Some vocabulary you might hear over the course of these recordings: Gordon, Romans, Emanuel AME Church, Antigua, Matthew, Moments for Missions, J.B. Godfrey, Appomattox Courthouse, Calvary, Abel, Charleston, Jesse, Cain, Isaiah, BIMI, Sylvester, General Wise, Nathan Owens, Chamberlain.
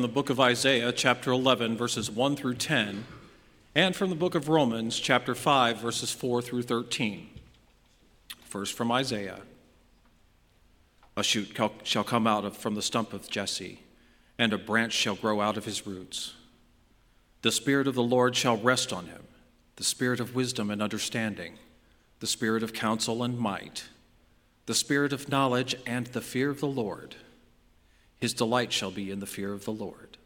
From the book of Isaiah, chapter 11, verses 1 through 10, and from the book of Romans, chapter 5, verses 4 through 13. First from Isaiah. A shoot shall come out from the stump of Jesse, and a branch shall grow out of his roots. The Spirit of the Lord shall rest on him, the Spirit of wisdom and understanding, the Spirit of counsel and might, the Spirit of knowledge and the fear of the Lord. His delight shall be in the fear of the Lord.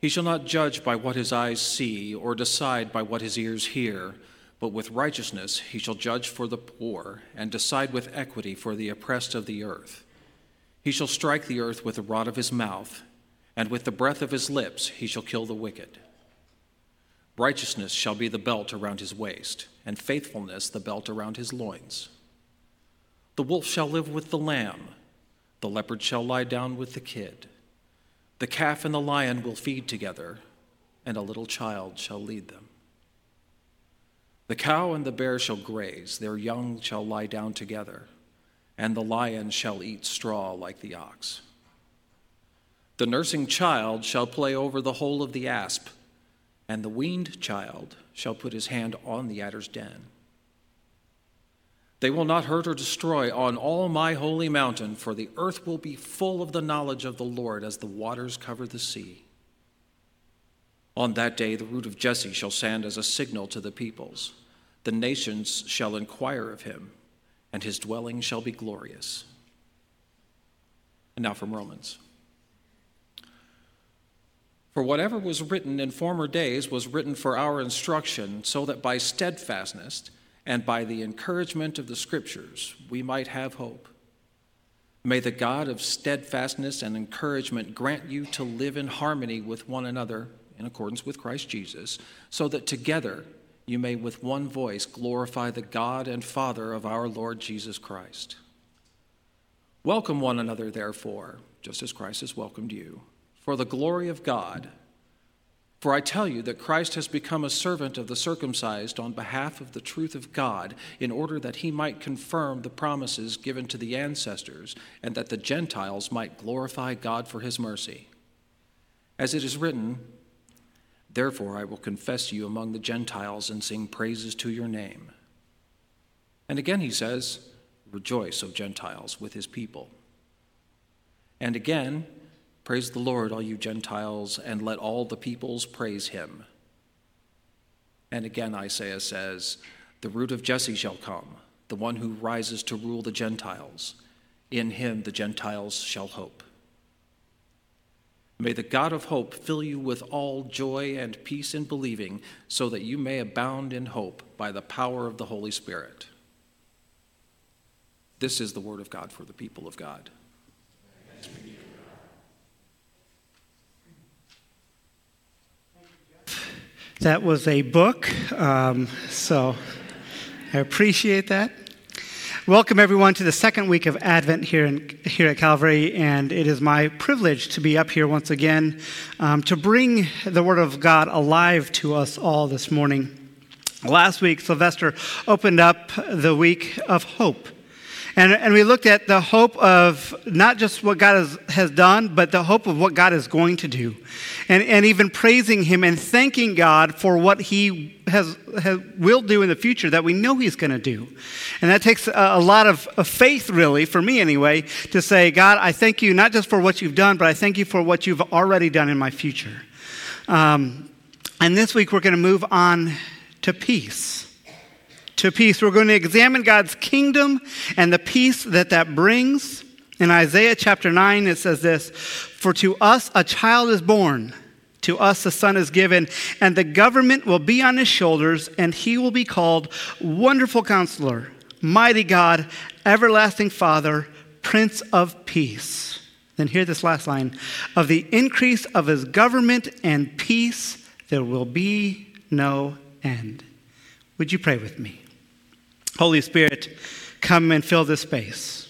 He shall not judge by what his eyes see or decide by what his ears hear, but with righteousness he shall judge for the poor and decide with equity for the oppressed of the earth. He shall strike the earth with the rod of his mouth, and with the breath of his lips he shall kill the wicked. Righteousness shall be the belt around his waist, and faithfulness the belt around his loins. The wolf shall live with the lamb, the leopard shall lie down with the kid. The calf and the lion will feed together, and a little child shall lead them. The cow and the bear shall graze, their young shall lie down together, and the lion shall eat straw like the ox. The nursing child shall play over the hole of the asp, and the weaned child shall put his hand on the adder's den. They will not hurt or destroy on all my holy mountain, for the earth will be full of the knowledge of the Lord as the waters cover the sea. On that day, the root of Jesse shall stand as a signal to the peoples. The nations shall inquire of him, and his dwelling shall be glorious. And now from Romans. For whatever was written in former days was written for our instruction, so that by steadfastness and by the encouragement of the Scriptures, we might have hope. May the God of steadfastness and encouragement grant you to live in harmony with one another in accordance with Christ Jesus, so that together you may with one voice glorify the God and Father of our Lord Jesus Christ. Welcome one another, therefore, just as Christ has welcomed you, for the glory of God. For I tell you that Christ has become a servant of the circumcised on behalf of the truth of God, in order that he might confirm the promises given to the ancestors, and that the Gentiles might glorify God for his mercy. As it is written, "Therefore I will confess you among the Gentiles and sing praises to your name." And again he says, "Rejoice, O Gentiles, with his people." And again, "Praise the Lord, all you Gentiles, and let all the peoples praise him." And again Isaiah says, "The root of Jesse shall come, the one who rises to rule the Gentiles. In him the Gentiles shall hope." May the God of hope fill you with all joy and peace in believing, so that you may abound in hope by the power of the Holy Spirit. This is the word of God for the people of God. That was a book, so I appreciate that. Welcome, everyone, to the second week of Advent here at Calvary, and it is my privilege to be up here once again to bring the Word of God alive to us all this morning. Last week, Sylvester opened up the week of hope. And we looked at the hope of not just what God has done, but the hope of what God is going to do. And even praising him and thanking God for what he will do in the future that we know he's going to do. And that takes a lot of faith, really, for me anyway, to say, "God, I thank you not just for what you've done, but I thank you for what you've already done in my future." And this week we're going to move on to peace. To peace. We're going to examine God's kingdom and the peace that brings. In Isaiah chapter 9, it says this, "For to us a child is born, to us a son is given, and the government will be on his shoulders, and he will be called Wonderful Counselor, Mighty God, Everlasting Father, Prince of Peace." Then hear this last line, "Of the increase of his government and peace, there will be no end." Would you pray with me? Holy Spirit, come and fill this space.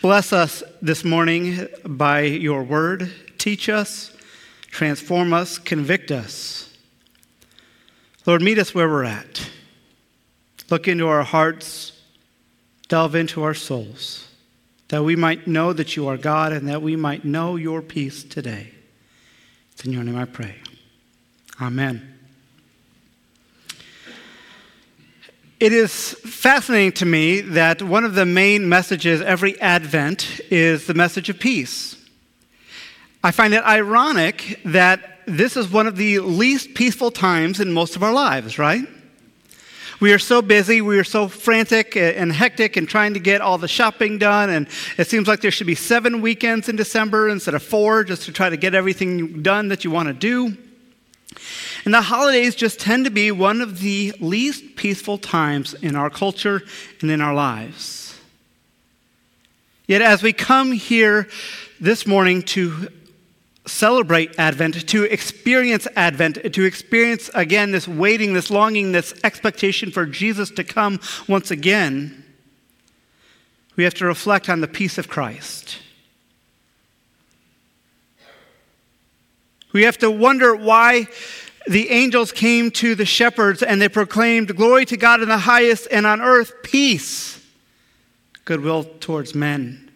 Bless us this morning by your word. Teach us, transform us, convict us. Lord, meet us where we're at. Look into our hearts, delve into our souls. that we might know that you are God and that we might know your peace today. It's in your name I pray. Amen. It is fascinating to me that one of the main messages every Advent is the message of peace. I find it ironic that this is one of the least peaceful times in most of our lives, right? We are so busy, we are so frantic and hectic and trying to get all the shopping done, and it seems like there should be 7 weekends in December instead of 4 just to try to get everything done that you want to do. And the holidays just tend to be one of the least peaceful times in our culture and in our lives. Yet as we come here this morning to celebrate Advent, to experience Advent, to experience again this waiting, this longing, this expectation for Jesus to come once again, we have to reflect on the peace of Christ. We have to wonder why the angels came to the shepherds and they proclaimed, "Glory to God in the highest, and on earth peace, goodwill towards men."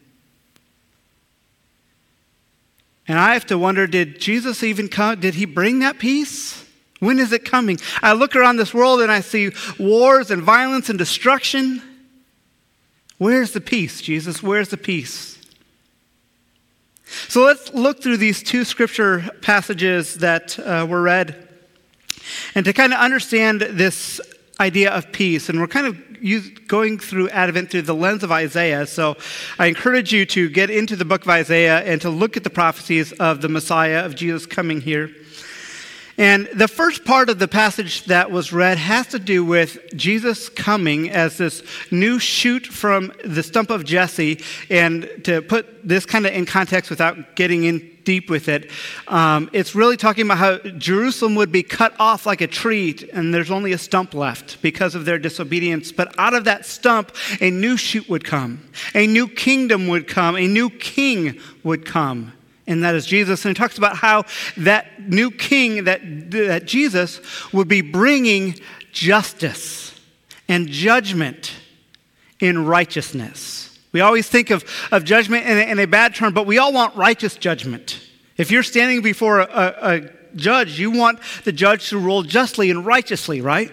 And I have to wonder, did Jesus even come? Did he bring that peace? When is it coming? I look around this world and I see wars and violence and destruction. Where's the peace, Jesus? Where's the peace? So let's look through these 2 scripture passages that were read and to kind of understand this idea of peace. And we're kind of going through Advent through the lens of Isaiah. So I encourage you to get into the book of Isaiah and to look at the prophecies of the Messiah, of Jesus coming here. And the first part of the passage that was read has to do with Jesus coming as this new shoot from the stump of Jesse. And to put this kind of in context without getting in deep with it, it's really talking about how Jerusalem would be cut off like a tree and there's only a stump left because of their disobedience. But out of that stump, a new shoot would come. A new kingdom would come. A new king would come. And that is Jesus. And it talks about how that new king, that Jesus, would be bringing justice and judgment in righteousness. We always think of judgment in a bad term, but we all want righteous judgment. If you're standing before a judge, you want the judge to rule justly and righteously, right?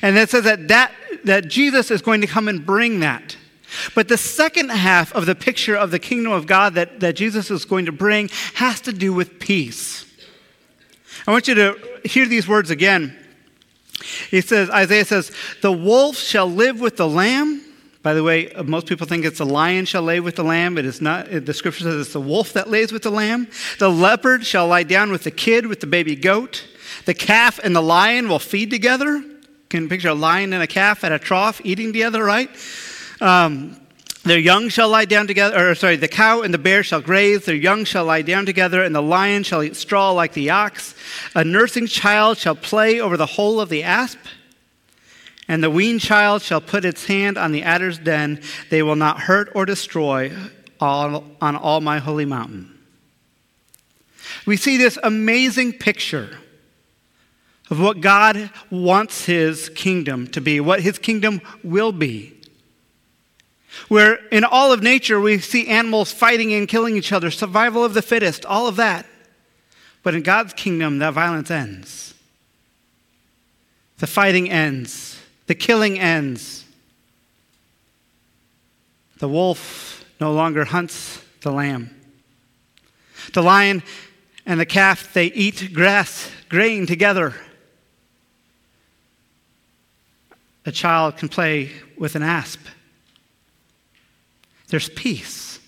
And it says that Jesus is going to come and bring that. But the second half of the picture of the kingdom of God that Jesus is going to bring has to do with peace. I want you to hear these words again. Isaiah says, "The wolf shall live with the lamb." By the way, most people think it's the lion shall lay with the lamb. It is not. The scripture says it's the wolf that lays with the lamb. "The leopard shall lie down with the kid, with the baby goat. The calf and the lion will feed together." Can you picture a lion and a calf at a trough eating together, right? "Their young shall lie down together," "the cow and the bear shall graze, their young shall lie down together, and the lion shall eat straw like the ox. A nursing child shall play over the hole of the asp, and the weaned child shall put its hand on the adder's den. They will not hurt or destroy on all my holy mountain." We see this amazing picture of what God wants his kingdom to be, what his kingdom will be. Where in all of nature we see animals fighting and killing each other, survival of the fittest, all of that. But in God's kingdom, that violence ends. The fighting ends. The killing ends. The wolf no longer hunts the lamb. The lion and the calf, they eat grain together. A child can play with an asp. There's peace.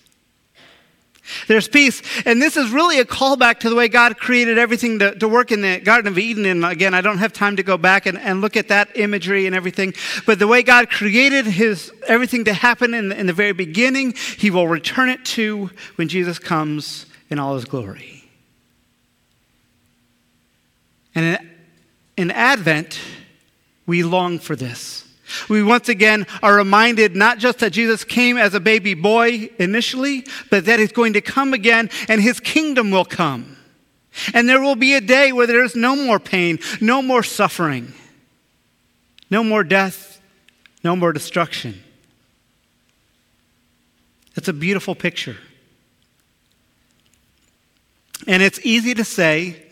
There's peace. And this is really a callback to the way God created everything to work in the Garden of Eden. And again, I don't have time to go back and look at that imagery and everything. But the way God created everything to happen in the very beginning, he will return it to when Jesus comes in all his glory. And in Advent, we long for this. We once again are reminded not just that Jesus came as a baby boy initially, but that he's going to come again and his kingdom will come. And there will be a day where there is no more pain, no more suffering, no more death, no more destruction. It's a beautiful picture. And it's easy to say,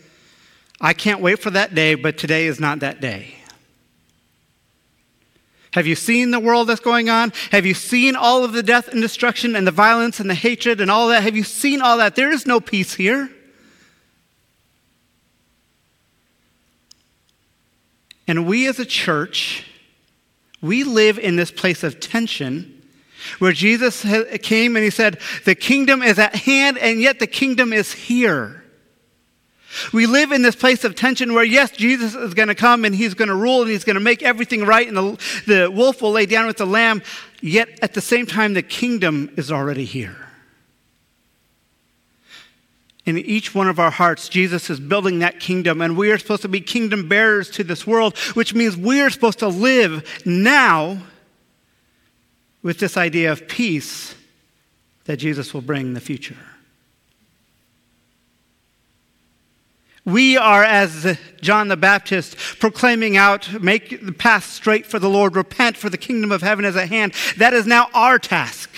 I can't wait for that day, but today is not that day. Have you seen the world that's going on? Have you seen all of the death and destruction and the violence and the hatred and all that? Have you seen all that? There is no peace here. And we as a church, we live in this place of tension where Jesus came and he said, the kingdom is at hand and yet the kingdom is here. We live in this place of tension where, yes, Jesus is going to come and he's going to rule and he's going to make everything right and the wolf will lay down with the lamb, yet at the same time, the kingdom is already here. In each one of our hearts, Jesus is building that kingdom, and we are supposed to be kingdom bearers to this world, which means we are supposed to live now with this idea of peace that Jesus will bring in the future. We are, as John the Baptist, proclaiming out, make the path straight for the Lord, repent for the kingdom of heaven is at hand. That is now our task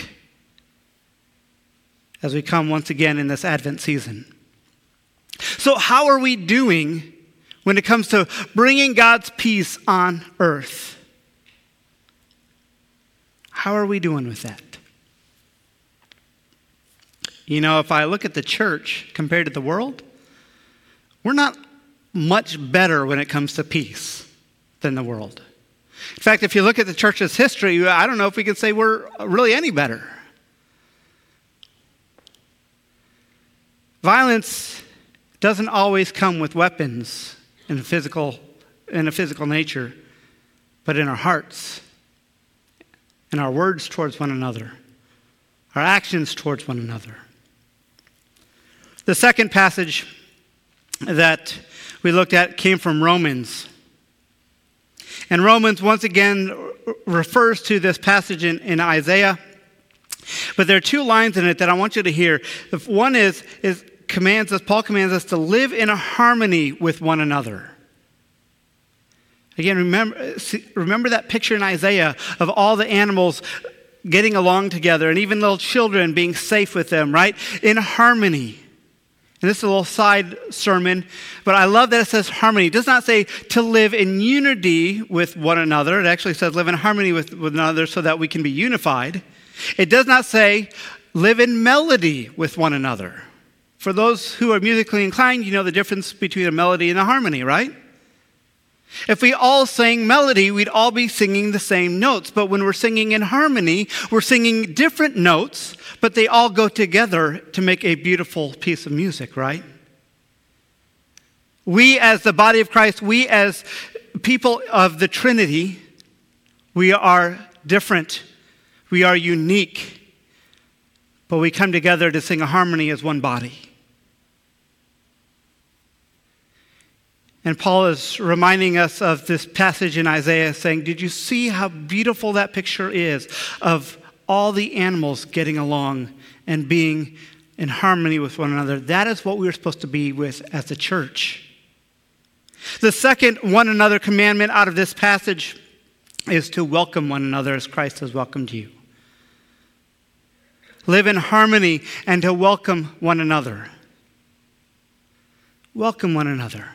as we come once again in this Advent season. So how are we doing when it comes to bringing God's peace on earth? How are we doing with that? You know, if I look at the church compared to the world, we're not much better when it comes to peace than the world. In fact, if you look at the church's history, I don't know if we could say we're really any better. Violence doesn't always come with weapons in a physical nature, but in our hearts, in our words towards one another, our actions towards one another. The second passage that we looked at came from Romans. And Romans once again refers to this passage in Isaiah. But there are two lines in it that I want you to hear. One is Paul commands us to live in a harmony with one another. Again, remember that picture in Isaiah of all the animals getting along together and even little children being safe with them, right? In harmony. And this is a little side sermon, but I love that it says harmony. It does not say to live in unity with one another. It actually says live in harmony with one another so that we can be unified. It does not say live in melody with one another. For those who are musically inclined, you know the difference between a melody and a harmony, right? If we all sang melody, we'd all be singing the same notes. But when we're singing in harmony, we're singing different notes, but they all go together to make a beautiful piece of music, right? We as the body of Christ, we as people of the Trinity, we are different. We are unique. But we come together to sing a harmony as one body. And Paul is reminding us of this passage in Isaiah saying, did you see how beautiful that picture is of all the animals getting along and being in harmony with one another? That is what we are supposed to be with as the church. The second one another commandment out of this passage is to welcome one another as Christ has welcomed you. Live in harmony and to welcome one another. Welcome one another.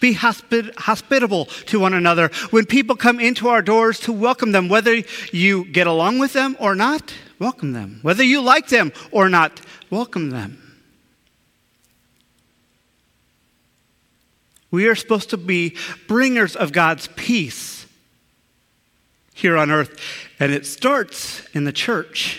Be hospitable to one another. When people come into our doors, to welcome them, whether you get along with them or not, welcome them. Whether you like them or not, welcome them. We are supposed to be bringers of God's peace here on earth, and it starts in the church.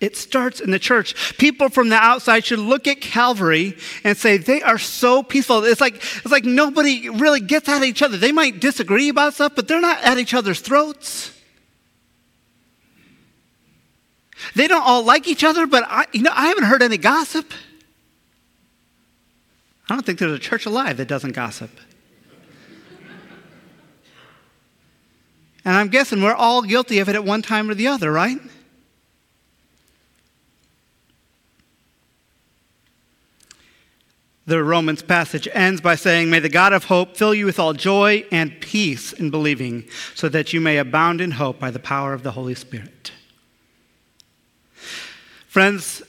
It starts in the church. People from the outside should look at Calvary and say, they are so peaceful. It's like nobody really gets at each other. They might disagree about stuff, but they're not at each other's throats. They don't all like each other, but I haven't heard any gossip. I don't think there's a church alive that doesn't gossip. And I'm guessing we're all guilty of it at one time or the other, right? The Romans passage ends by saying, may the God of hope fill you with all joy and peace in believing, so that you may abound in hope by the power of the Holy Spirit. Friends,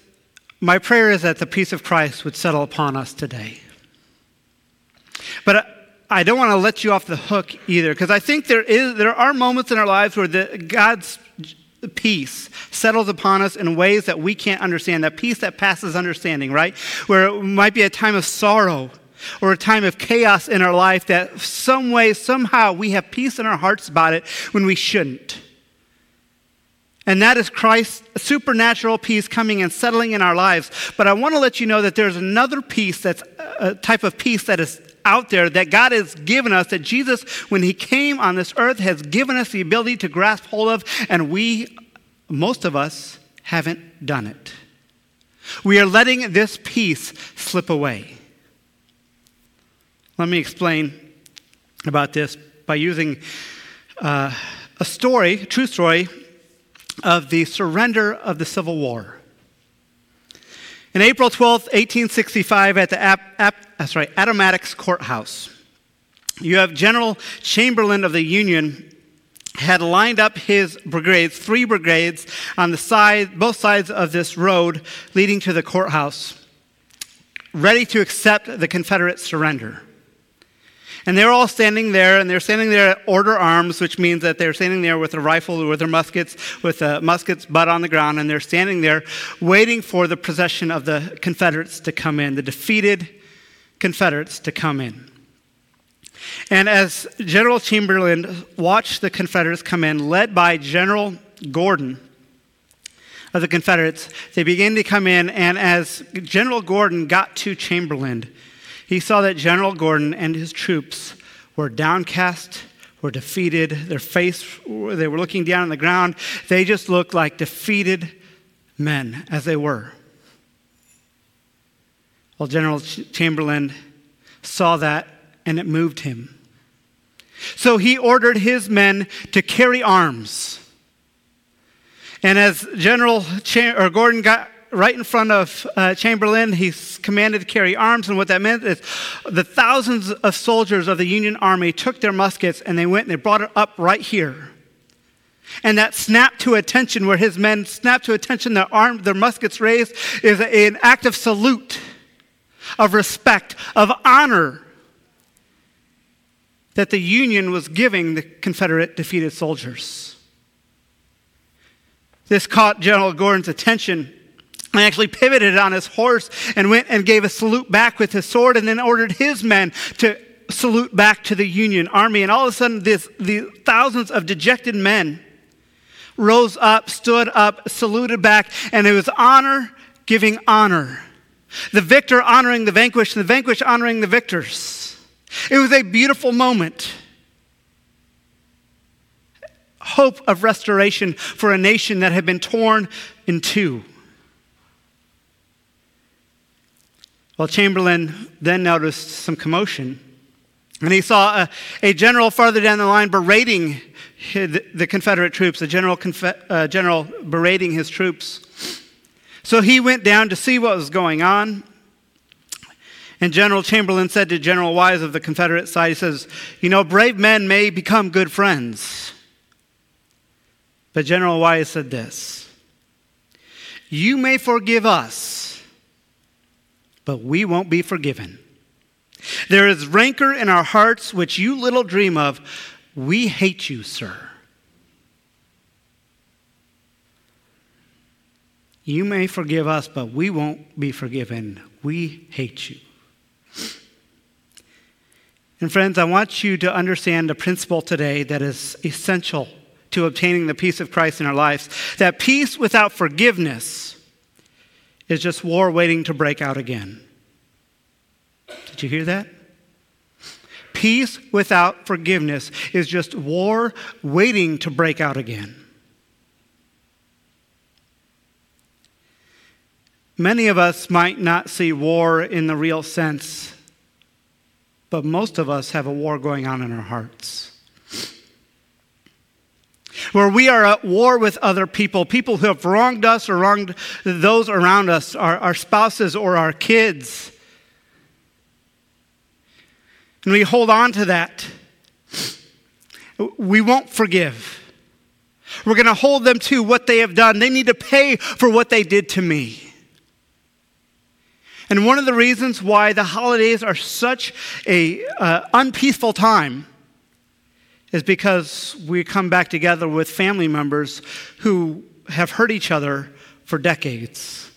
my prayer is that the peace of Christ would settle upon us today. But I don't want to let you off the hook either, because I think there are moments in our lives where God's peace settles upon us in ways that we can't understand, that peace that passes understanding, right? Where it might be a time of sorrow or a time of chaos in our life that some way, somehow we have peace in our hearts about it when we shouldn't. And that is Christ's supernatural peace coming and settling in our lives. But I want to let you know that there's another peace, that's a type of peace that is out there that God has given us, that Jesus, when he came on this earth, has given us the ability to grasp hold of, and we, most of us, haven't done it. We are letting this peace slip away. Let me explain about this by using a true story, of the surrender of the Civil War. In April 12th, 1865, at the Appomattox Courthouse, you have General Chamberlain of the Union had lined up his brigades, 3 brigades, on the side, both sides of this road leading to the courthouse, ready to accept the Confederate surrender. And they're all standing there, and they're standing there at order arms, which means that they're standing there with a rifle, with their muskets, with a musket's butt on the ground, and they're standing there waiting for the possession of the Confederates to come in, the defeated Confederates to come in. And as General Chamberlain watched the Confederates come in, led by General Gordon of the Confederates, they began to come in, and as General Gordon got to Chamberlain, he saw that General Gordon and his troops were downcast, were defeated. They were looking down on the ground. They just looked like defeated men, as they were. Well, General Chamberlain saw that, and it moved him. So he ordered his men to carry arms. And as General Gordon got right in front of Chamberlain, he's commanded to carry arms, and what that meant is the thousands of soldiers of the Union Army took their muskets, and they went and they brought it up right here. And that snap to attention, where his men snapped to attention, their muskets raised, is an act of salute, of respect, of honor that the Union was giving the Confederate defeated soldiers. This caught General Gordon's attention. He actually pivoted on his horse and went and gave a salute back with his sword, and then ordered his men to salute back to the Union Army. And all of a sudden, the thousands of dejected men rose up, stood up, saluted back, and it was honor giving honor. The victor honoring the vanquished, and the vanquished honoring the victors. It was a beautiful moment. Hope of restoration for a nation that had been torn in two. Well, Chamberlain then noticed some commotion, and he saw a general farther down the line berating the Confederate troops, a general berating his troops. So he went down to see what was going on, and General Chamberlain said to General Wise of the Confederate side, he says, "You know, brave men may become good friends." But General Wise said this, "You may forgive us, but we won't be forgiven. There is rancor in our hearts which you little dream of. We hate you, sir." You may forgive us, but we won't be forgiven. We hate you. And friends, I want you to understand a principle today that is essential to obtaining the peace of Christ in our lives. That peace without forgiveness is just war waiting to break out again. Did you hear that? Peace without forgiveness is just war waiting to break out again. Many of us might not see war in the real sense, but most of us have a war going on in our hearts, where we are at war with other people, people who have wronged us or wronged those around us, our spouses or our kids. And we hold on to that. We won't forgive. We're going to hold them to what they have done. They need to pay for what they did to me. And one of the reasons why the holidays are such an unpeaceful time is because we come back together with family members who have hurt each other for decades.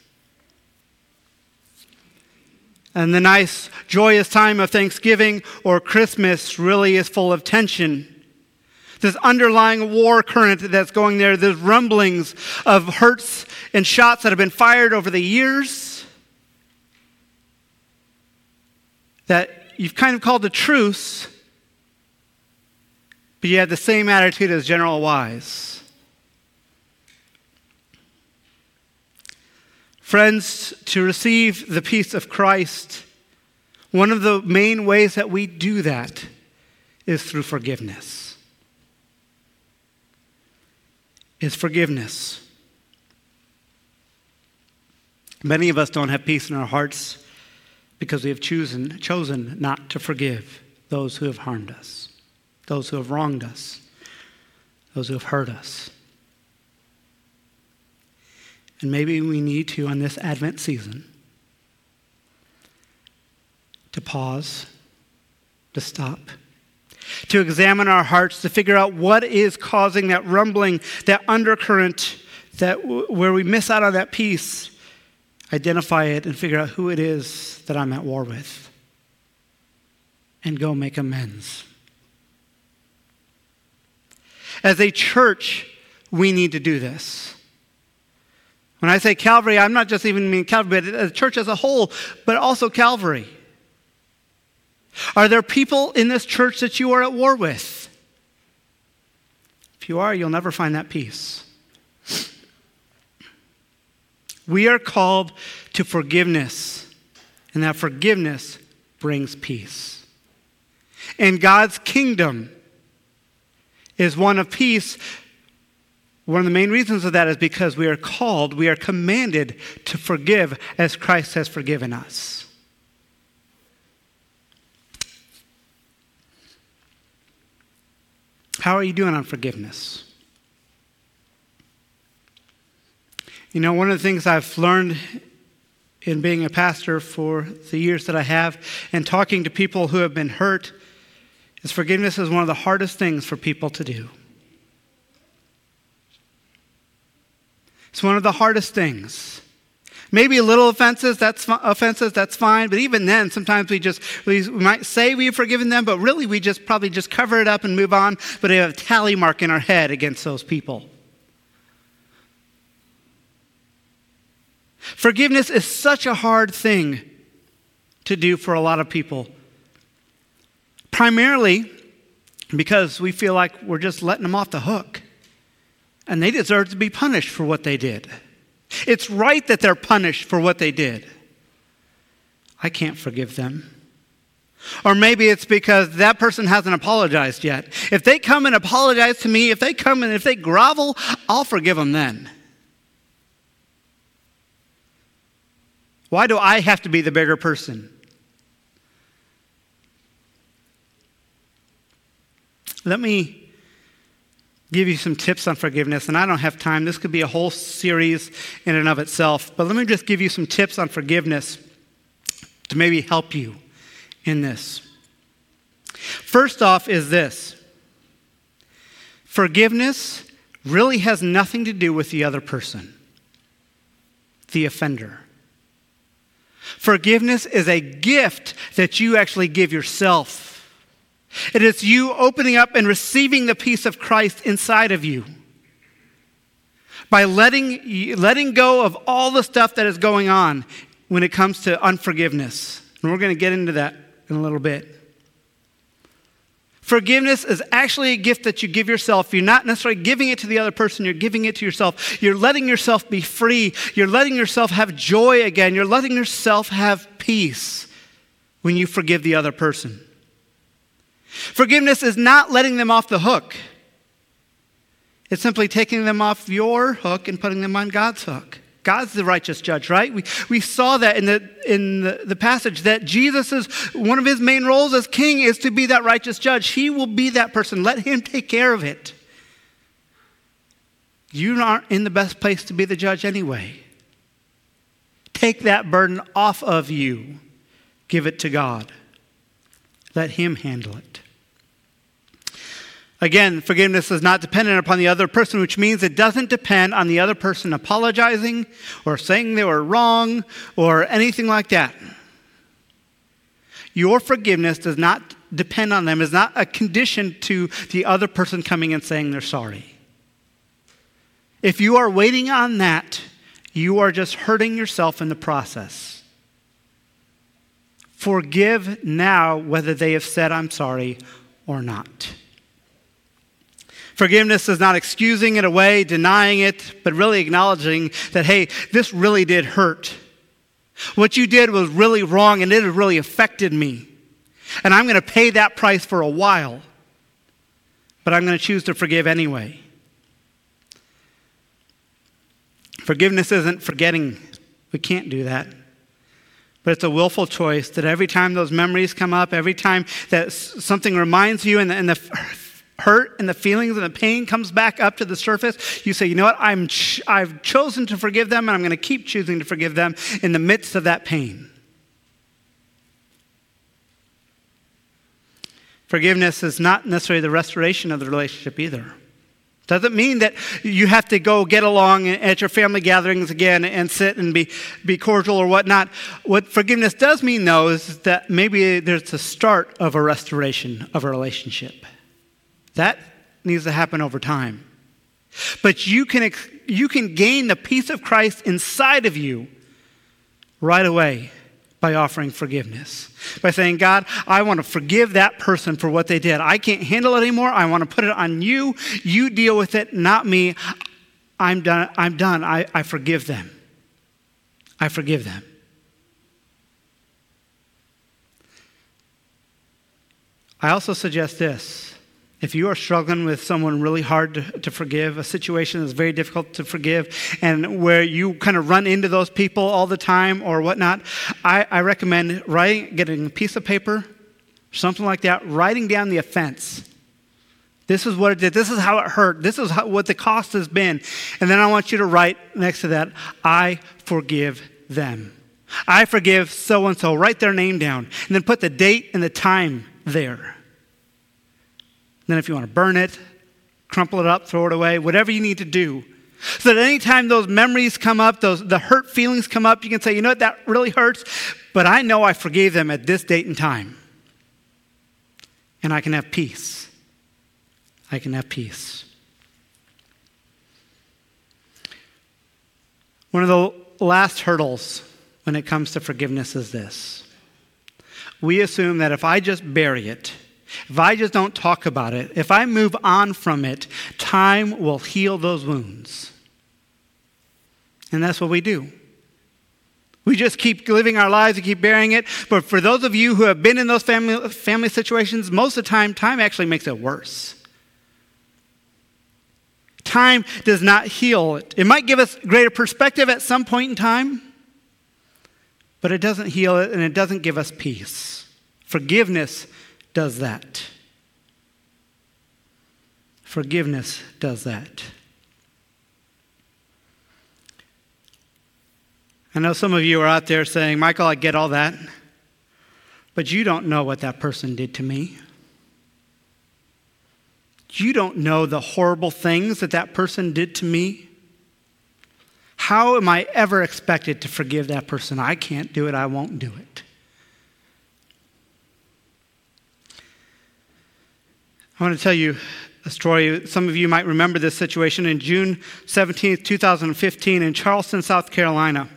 And the nice, joyous time of Thanksgiving or Christmas really is full of tension. This underlying war current that's going there, there's rumblings of hurts and shots that have been fired over the years that you've kind of called a truce, but you have the same attitude as General Wise. Friends, to receive the peace of Christ, one of the main ways that we do that is through forgiveness. It's forgiveness. Many of us don't have peace in our hearts because we have chosen not to forgive those who have harmed us, those who have wronged us, those who have hurt us. And maybe we need to, on this Advent season, to pause, to stop, to examine our hearts, to figure out what is causing that rumbling, that undercurrent, that where we miss out on that peace, identify it and figure out who it is that I'm at war with, and go make amends. As a church, we need to do this. When I say Calvary, I'm not just even meaning Calvary, but the church as a whole, but also Calvary. Are there people in this church that you are at war with? If you are, you'll never find that peace. We are called to forgiveness, and that forgiveness brings peace. And God's kingdom is one of peace. One of the main reasons of that is because we are called, we are commanded to forgive as Christ has forgiven us. How are you doing on forgiveness? You know, one of the things I've learned in being a pastor for the years that I have and talking to people who have been hurt is forgiveness is one of the hardest things for people to do. It's one of the hardest things. Maybe little offenses, that's fine. But even then, sometimes we might say we've forgiven them, but really we just probably just cover it up and move on. But we have a tally mark in our head against those people. Forgiveness is such a hard thing to do for a lot of people. Primarily because we feel like we're just letting them off the hook. And they deserve to be punished for what they did. It's right that they're punished for what they did. I can't forgive them. Or maybe it's because that person hasn't apologized yet. If they come and apologize to me, if they grovel, I'll forgive them then. Why do I have to be the bigger person? Let me give you some tips on forgiveness, and I don't have time. This could be a whole series in and of itself, but let me just give you some tips on forgiveness to maybe help you in this. First off is this. Forgiveness really has nothing to do with the other person, the offender. Forgiveness is a gift that you actually give yourself. It is you opening up and receiving the peace of Christ inside of you by letting go of all the stuff that is going on when it comes to unforgiveness. And we're going to get into that in a little bit. Forgiveness is actually a gift that you give yourself. You're not necessarily giving it to the other person. You're giving it to yourself. You're letting yourself be free. You're letting yourself have joy again. You're letting yourself have peace when you forgive the other person. Forgiveness is not letting them off the hook. It's simply taking them off your hook and putting them on God's hook. God's the righteous judge, right? We saw that in the passage that one of his main roles as king is to be that righteous judge. He will be that person. Let him take care of it. You aren't in the best place to be the judge anyway. Take that burden off of you. Give it to God. Let him handle it. Again, forgiveness is not dependent upon the other person, which means it doesn't depend on the other person apologizing or saying they were wrong or anything like that. Your forgiveness does not depend on them. It's not a condition to the other person coming and saying they're sorry. If you are waiting on that, you are just hurting yourself in the process. Forgive now whether they have said I'm sorry or not. Forgiveness is not excusing it away, denying it, but really acknowledging that, hey, this really did hurt. What you did was really wrong and it really affected me. And I'm going to pay that price for a while, but I'm going to choose to forgive anyway. Forgiveness isn't forgetting. We can't do that. But it's a willful choice that every time those memories come up, every time that something reminds you and the hurt and the feelings and the pain comes back up to the surface, you say, you know what, I've chosen to forgive them and I'm going to keep choosing to forgive them in the midst of that pain. Forgiveness is not necessarily the restoration of the relationship either. Doesn't mean that you have to go get along at your family gatherings again and sit and be cordial or whatnot. What forgiveness does mean, though, is that maybe there's the start of a restoration of a relationship. That needs to happen over time. But you can gain the peace of Christ inside of you right away by offering forgiveness. By saying, God, I want to forgive that person for what they did. I can't handle it anymore. I want to put it on you. You deal with it, not me. I'm done. I forgive them. I forgive them. I also suggest this. If you are struggling with someone really hard to forgive, a situation that's very difficult to forgive, and where you kind of run into those people all the time or whatnot, I recommend getting a piece of paper, something like that, writing down the offense. This is what it did. This is how it hurt. This is what the cost has been. And then I want you to write next to that, I forgive them. I forgive so-and-so. Write their name down. And then put the date and the time there. Then if you want to burn it, crumple it up, throw it away, whatever you need to do. So that anytime those memories come up, the hurt feelings come up, you can say, you know what, that really hurts, but I know I forgave them at this date and time. And I can have peace. I can have peace. One of the last hurdles when it comes to forgiveness is this. We assume that if I just bury it, if I just don't talk about it, if I move on from it, time will heal those wounds. And that's what we do. We just keep living our lives, we keep burying it. But for those of you who have been in those family situations, most of the time actually makes it worse. Time does not heal it. It might give us greater perspective at some point in time, but it doesn't heal it and it doesn't give us peace. Forgiveness does that. Forgiveness does that. I know some of you are out there saying, Michael, I get all that, but you don't know what that person did to me. You don't know the horrible things that person did to me. How am I ever expected to forgive that person? I can't do it. I won't do it. I want to tell you a story. Some of you might remember this situation. In June 17, 2015, in Charleston, South Carolina,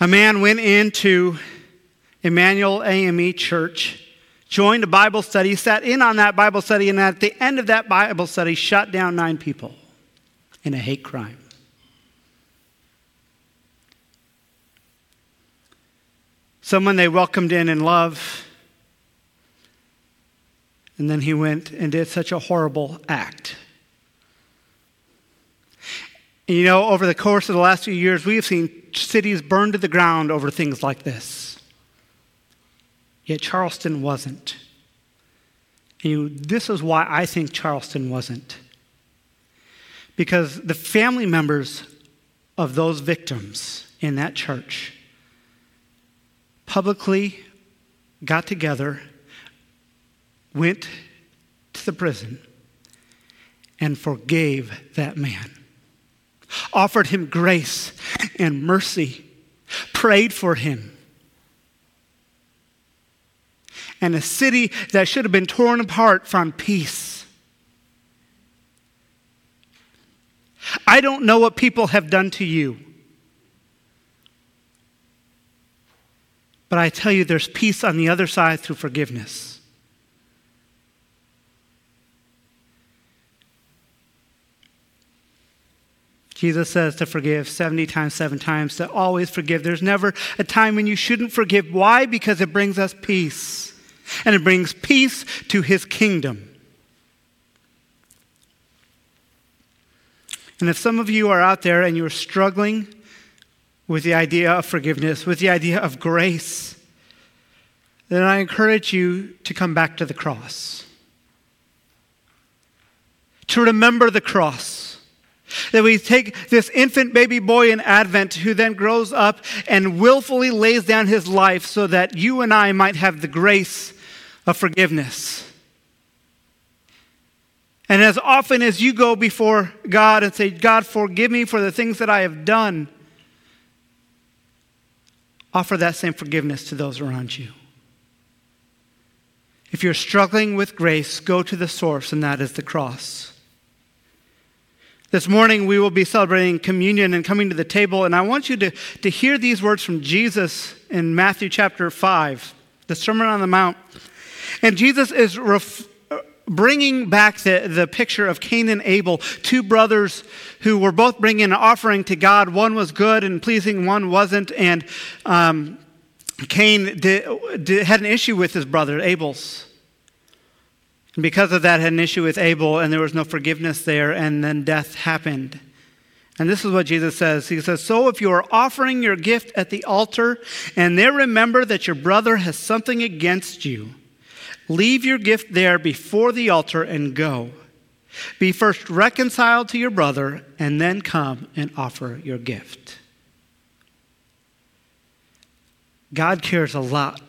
a man went into Emanuel AME Church, joined a Bible study, sat in on that Bible study, and at the end of that Bible study, shot down 9 people in a hate crime. Someone they welcomed in love. And then he went and did such a horrible act. And you know, over the course of the last few years, we have seen cities burned to the ground over things like this. Yet Charleston wasn't. And this is why I think Charleston wasn't. because the family members of those victims in that church publicly got together, went to the prison, and forgave that man, offered him grace and mercy, prayed for him. And a city that should have been torn apart found peace. I don't know what people have done to you, but I tell you, there's peace on the other side through forgiveness. Jesus says to forgive 70 times, 7 times, to always forgive. There's never a time when you shouldn't forgive. Why? Because it brings us peace. And it brings peace to his kingdom. And if some of you are out there and you're struggling with the idea of forgiveness, with the idea of grace, then I encourage you to come back to the cross. To remember the cross. That we take this infant baby boy in Advent who then grows up and willfully lays down his life so that you and I might have the grace of forgiveness. And as often as you go before God and say, God, forgive me for the things that I have done, offer that same forgiveness to those around you. If you're struggling with grace, go to the source, and that is the cross. This morning we will be celebrating communion and coming to the table, and I want you to hear these words from Jesus in Matthew chapter 5, the Sermon on the Mount. And Jesus is bringing back the picture of Cain and Abel, two brothers who were both bringing an offering to God. One was good and pleasing, one wasn't. And Cain had an issue with his brother, Abel's. And because of that, had an issue with Abel, and there was no forgiveness there, and then death happened. And this is what Jesus says. He says, so if you are offering your gift at the altar, and there remember that your brother has something against you, leave your gift there before the altar and go. Be first reconciled to your brother and then come and offer your gift. God cares a lot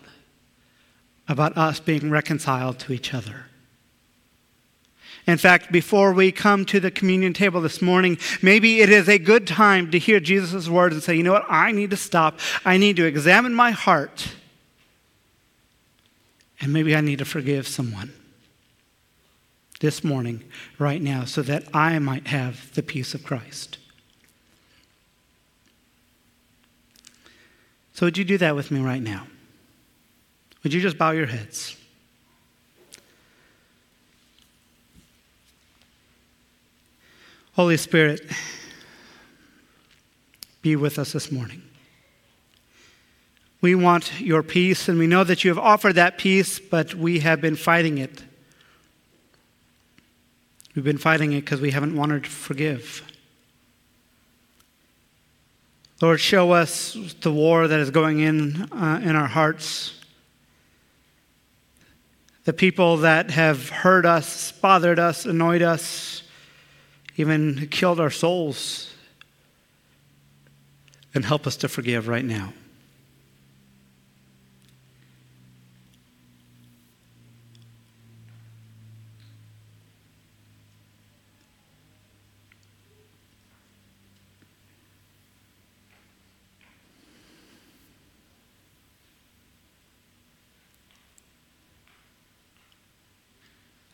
about us being reconciled to each other. In fact, before we come to the communion table this morning, maybe it is a good time to hear Jesus' words and say, you know what, I need to stop. I need to examine my heart. And maybe I need to forgive someone this morning, right now, so that I might have the peace of Christ. So would you do that with me right now? Would you just bow your heads? Holy Spirit, be with us this morning. We want your peace, and we know that you have offered that peace, but we have been fighting it. We've been fighting it because we haven't wanted to forgive. Lord, show us the war that is going in our hearts. The people that have hurt us, bothered us, annoyed us, even killed our souls. And help us to forgive right now.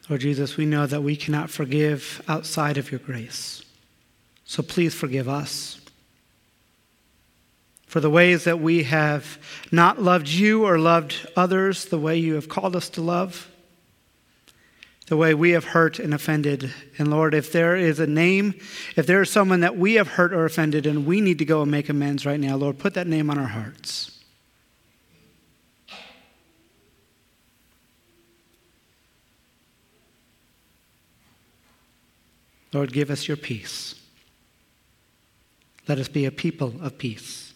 Lord Jesus, we know that we cannot forgive outside of your grace. So please forgive us for the ways that we have not loved you or loved others the way you have called us to love, the way we have hurt and offended. And Lord, if there is a name, if there is someone that we have hurt or offended and we need to go and make amends right now, Lord, put that name on our hearts. Lord, give us your peace. Let us be a people of peace.